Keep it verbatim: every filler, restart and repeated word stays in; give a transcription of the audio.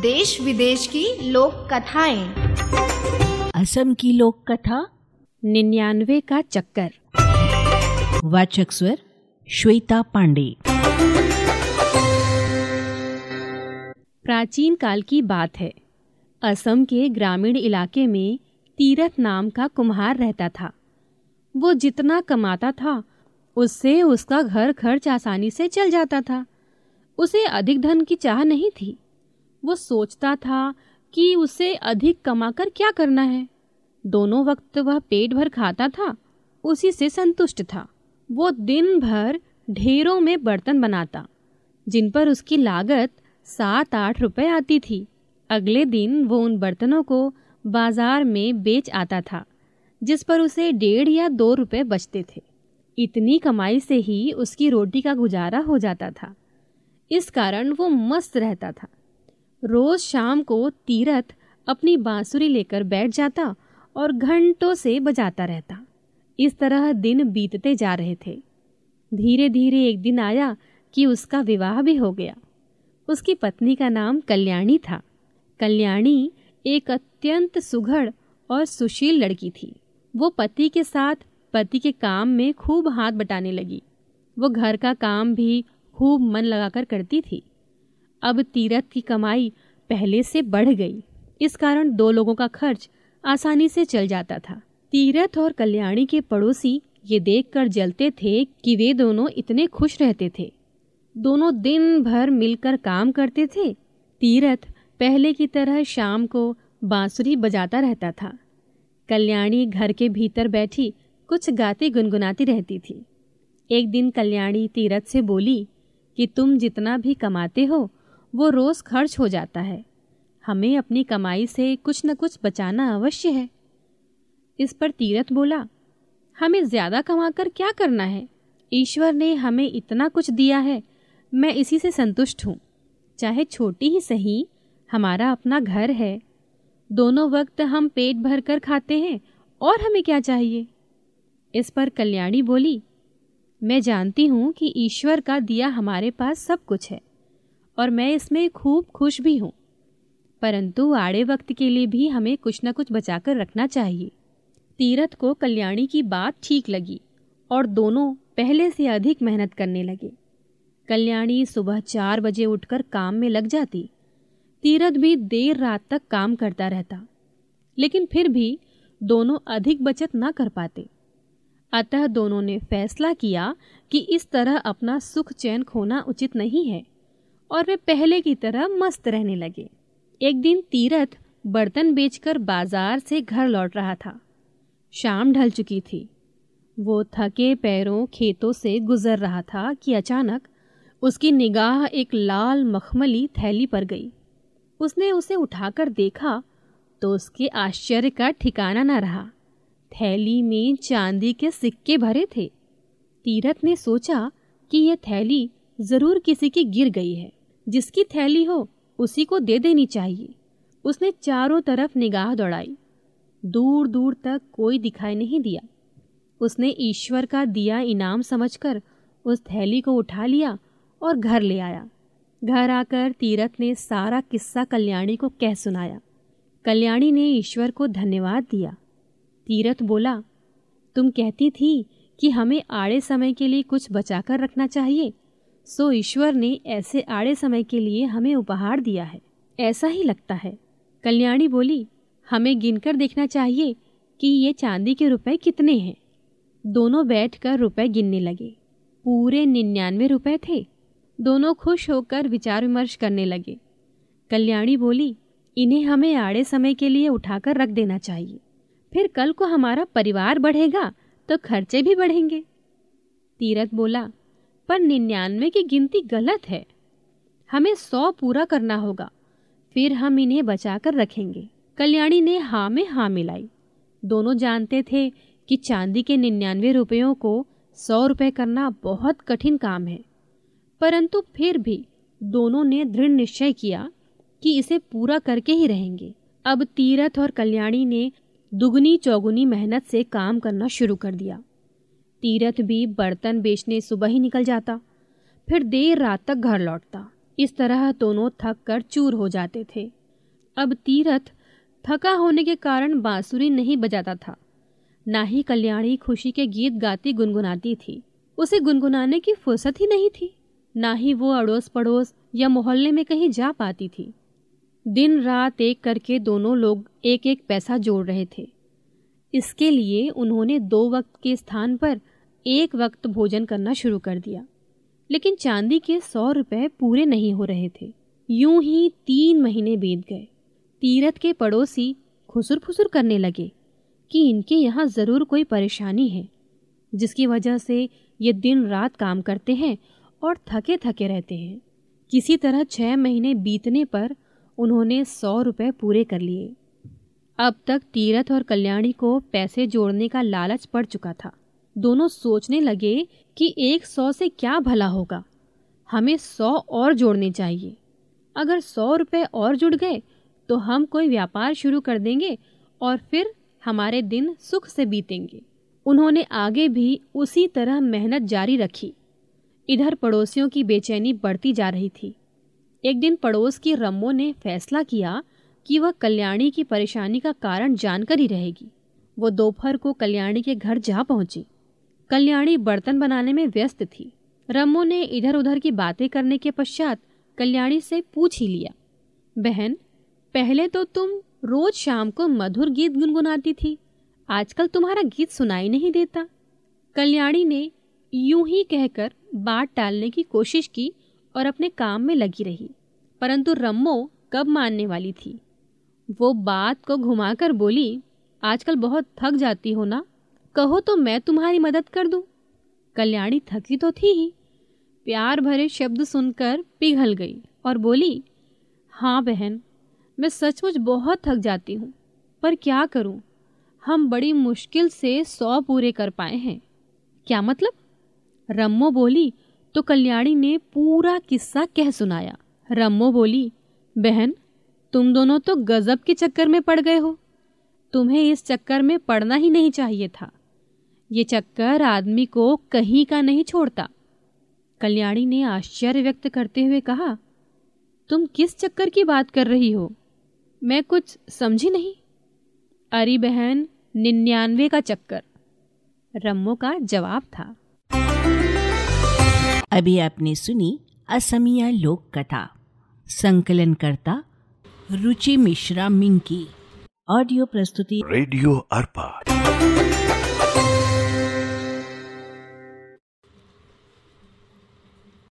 देश विदेश की लोक कथाएं, असम की लोक कथा निन्यानवे का चक्कर। वाचक स्वर श्वेता पांडे। प्राचीन काल की बात है। असम के ग्रामीण इलाके में तीरथ नाम का कुम्हार रहता था। वो जितना कमाता था उससे उसका घर खर्च आसानी से चल जाता था। उसे अधिक धन की चाह नहीं थी। वो सोचता था कि उसे अधिक कमाकर क्या करना है। दोनों वक्त वह पेट भर खाता था, उसी से संतुष्ट था। वो दिन भर ढेरों में बर्तन बनाता, जिन पर उसकी लागत सात आठ रुपए आती थी। अगले दिन वो उन बर्तनों को बाजार में बेच आता था, जिस पर उसे डेढ़ या दो रुपए बचते थे। इतनी कमाई से ही उसकी रोटी का गुजारा हो जाता था। इस कारण वो मस्त रहता था। रोज शाम को तीरथ अपनी बांसुरी लेकर बैठ जाता और घंटों से बजाता रहता। इस तरह दिन बीतते जा रहे थे। धीरे धीरे एक दिन आया कि उसका विवाह भी हो गया। उसकी पत्नी का नाम कल्याणी था। कल्याणी एक अत्यंत सुघड़ और सुशील लड़की थी। वो पति के साथ पति के काम में खूब हाथ बटाने लगी। वो घर का काम भी खूब मन लगाकर करती थी। अब तीरथ की कमाई पहले से बढ़ गई। इस कारण दो लोगों का खर्च आसानी से चल जाता था। तीरथ और कल्याणी के पड़ोसी ये देखकर जलते थे कि वे दोनों इतने खुश रहते थे। दोनों दिन भर मिलकर काम करते थे। तीरथ पहले की तरह शाम को बांसुरी बजाता रहता था। कल्याणी घर के भीतर बैठी कुछ गाते गुनगुनाती रहती थी। एक दिन कल्याणी तीरथ से बोली कि तुम जितना भी कमाते हो वो रोज़ खर्च हो जाता है। हमें अपनी कमाई से कुछ न कुछ बचाना अवश्य है। इस पर तीरथ बोला, हमें ज़्यादा कमाकर क्या करना है। ईश्वर ने हमें इतना कुछ दिया है, मैं इसी से संतुष्ट हूँ। चाहे छोटी ही सही, हमारा अपना घर है। दोनों वक्त हम पेट भर कर खाते हैं, और हमें क्या चाहिए। इस पर कल्याणी बोली, मैं जानती हूँ कि ईश्वर का दिया हमारे पास सब कुछ है और मैं इसमें खूब खुश भी हूँ, परंतु आड़े वक्त के लिए भी हमें कुछ न कुछ बचाकर रखना चाहिए। तीरथ को कल्याणी की बात ठीक लगी और दोनों पहले से अधिक मेहनत करने लगे। कल्याणी सुबह चार बजे उठकर काम में लग जाती। तीरथ भी देर रात तक काम करता रहता, लेकिन फिर भी दोनों अधिक बचत ना कर पाते। अतः दोनों ने फैसला किया कि इस तरह अपना सुख चैन खोना उचित नहीं है और वे पहले की तरह मस्त रहने लगे। एक दिन तीरथ बर्तन बेचकर बाजार से घर लौट रहा था। शाम ढल चुकी थी। वो थके पैरों खेतों से गुजर रहा था कि अचानक उसकी निगाह एक लाल मखमली थैली पर गई। उसने उसे उठाकर देखा तो उसके आश्चर्य का ठिकाना न रहा। थैली में चांदी के सिक्के भरे थे। तीरथ ने सोचा कि यह थैली जरूर किसी की गिर गई है। जिसकी थैली हो उसी को दे देनी चाहिए। उसने चारों तरफ निगाह दौड़ाई। दूर दूर तक कोई दिखाई नहीं दिया। उसने ईश्वर का दिया इनाम समझकर उस थैली को उठा लिया और घर ले आया। घर आकर तीरथ ने सारा किस्सा कल्याणी को कह सुनाया। कल्याणी ने ईश्वर को धन्यवाद दिया। तीरथ बोला, तुम कहती थी कि हमें आड़े समय के लिए कुछ बचाकर रखना चाहिए, सो ईश्वर ने ऐसे आड़े समय के लिए हमें उपहार दिया है, ऐसा ही लगता है। कल्याणी बोली, हमें गिनकर देखना चाहिए कि ये चांदी के रुपए कितने हैं। दोनों बैठकर रुपए गिनने लगे। पूरे निन्यानवे रुपए थे। दोनों खुश होकर विचार विमर्श करने लगे। कल्याणी बोली, इन्हें हमें आड़े समय के लिए उठाकर रख देना चाहिए, फिर कल को हमारा परिवार बढ़ेगा तो खर्चे भी बढ़ेंगे। तीरथ बोला, पर निन्यानवे की गिनती गलत है। हमें सौ पूरा करना होगा, फिर हम इन्हें बचाकर रखेंगे। कल्याणी ने हाँ में हाँ मिलाई। दोनों जानते थे कि चांदी के निन्यानवे रुपयों को सौ रुपये करना बहुत कठिन काम है, परंतु फिर भी दोनों ने दृढ़ निश्चय किया कि इसे पूरा करके ही रहेंगे। अब तीरथ और कल्याणी ने दुगनी चौगुनी मेहनत से काम करना शुरू कर दिया। तीरथ भी बर्तन बेचने सुबह ही निकल जाता, फिर देर रात तक घर लौटता। इस तरह दोनों थक कर चूर हो जाते थे। अब तीरथ थका होने के कारण बांसुरी नहीं बजाता था, ना ही कल्याणी खुशी के गीत गाती गुनगुनाती थी। उसे गुनगुनाने की फुर्सत ही नहीं थी, ना ही वो अड़ोस पड़ोस या मोहल्ले में कहीं जा पाती थी। दिन रात एक करके दोनों लोग एक एक पैसा जोड़ रहे थे। इसके लिए उन्होंने दो वक्त के स्थान पर एक वक्त भोजन करना शुरू कर दिया, लेकिन चांदी के सौ रुपए पूरे नहीं हो रहे थे। यूं ही तीन महीने बीत गए। तीरथ के पड़ोसी खुसुर फुसुर करने लगे कि इनके यहाँ ज़रूर कोई परेशानी है, जिसकी वजह से ये दिन रात काम करते हैं और थके थके रहते हैं। किसी तरह छः महीने बीतने पर उन्होंने सौ रुपये पूरे कर लिए। अब तक तीरथ और कल्याणी को पैसे जोड़ने का लालच पड़ चुका था। दोनों सोचने लगे कि एक सौ से क्या भला होगा, हमें सौ और जोड़ने चाहिए। अगर सौ रुपये और जुड़ गए तो हम कोई व्यापार शुरू कर देंगे और फिर हमारे दिन सुख से बीतेंगे। उन्होंने आगे भी उसी तरह मेहनत जारी रखी। इधर पड़ोसियों की बेचैनी बढ़ती जा रही थी। एक दिन पड़ोस की रम्मो ने फैसला किया कि वह कल्याणी की परेशानी का कारण जानकर ही रहेगी। वो दोपहर को कल्याणी के घर जा पहुंची। कल्याणी बर्तन बनाने में व्यस्त थी। रम्मो ने इधर उधर की बातें करने के पश्चात कल्याणी से पूछ ही लिया, बहन, पहले तो तुम रोज शाम को मधुर गीत गुनगुनाती थी, आजकल तुम्हारा गीत सुनाई नहीं देता। कल्याणी ने यूं ही कहकर बात टालने की कोशिश की और अपने काम में लगी रही, परंतु रम्मो कब मानने वाली थी। वो बात को घुमाकर बोली, आजकल बहुत थक जाती हो ना, कहो तो मैं तुम्हारी मदद कर दूं। कल्याणी थकी तो थी ही, प्यार भरे शब्द सुनकर पिघल गई और बोली, हाँ बहन, मैं सचमुच बहुत थक जाती हूँ, पर क्या करूँ, हम बड़ी मुश्किल से सौ पूरे कर पाए हैं। क्या मतलब? रम्मो बोली तो कल्याणी ने पूरा किस्सा कह सुनाया। रम्मो बोली, बहन, तुम दोनों तो गजब के चक्कर में पड़ गए हो, तुम्हें इस चक्कर में पड़ना ही नहीं चाहिए था। ये चक्कर आदमी को कहीं का नहीं छोड़ता। कल्याणी ने आश्चर्य व्यक्त करते हुए कहा, तुम किस चक्कर की बात कर रही हो, मैं कुछ समझी नहीं। अरे बहन, निन्यानवे का चक्कर, रम्मो का जवाब था। अभी आपने सुनी असमिया लोक कथा, संकलन करता रुचि मिश्रा मिंकी, ऑडियो प्रस्तुति रेडियो अर्पा।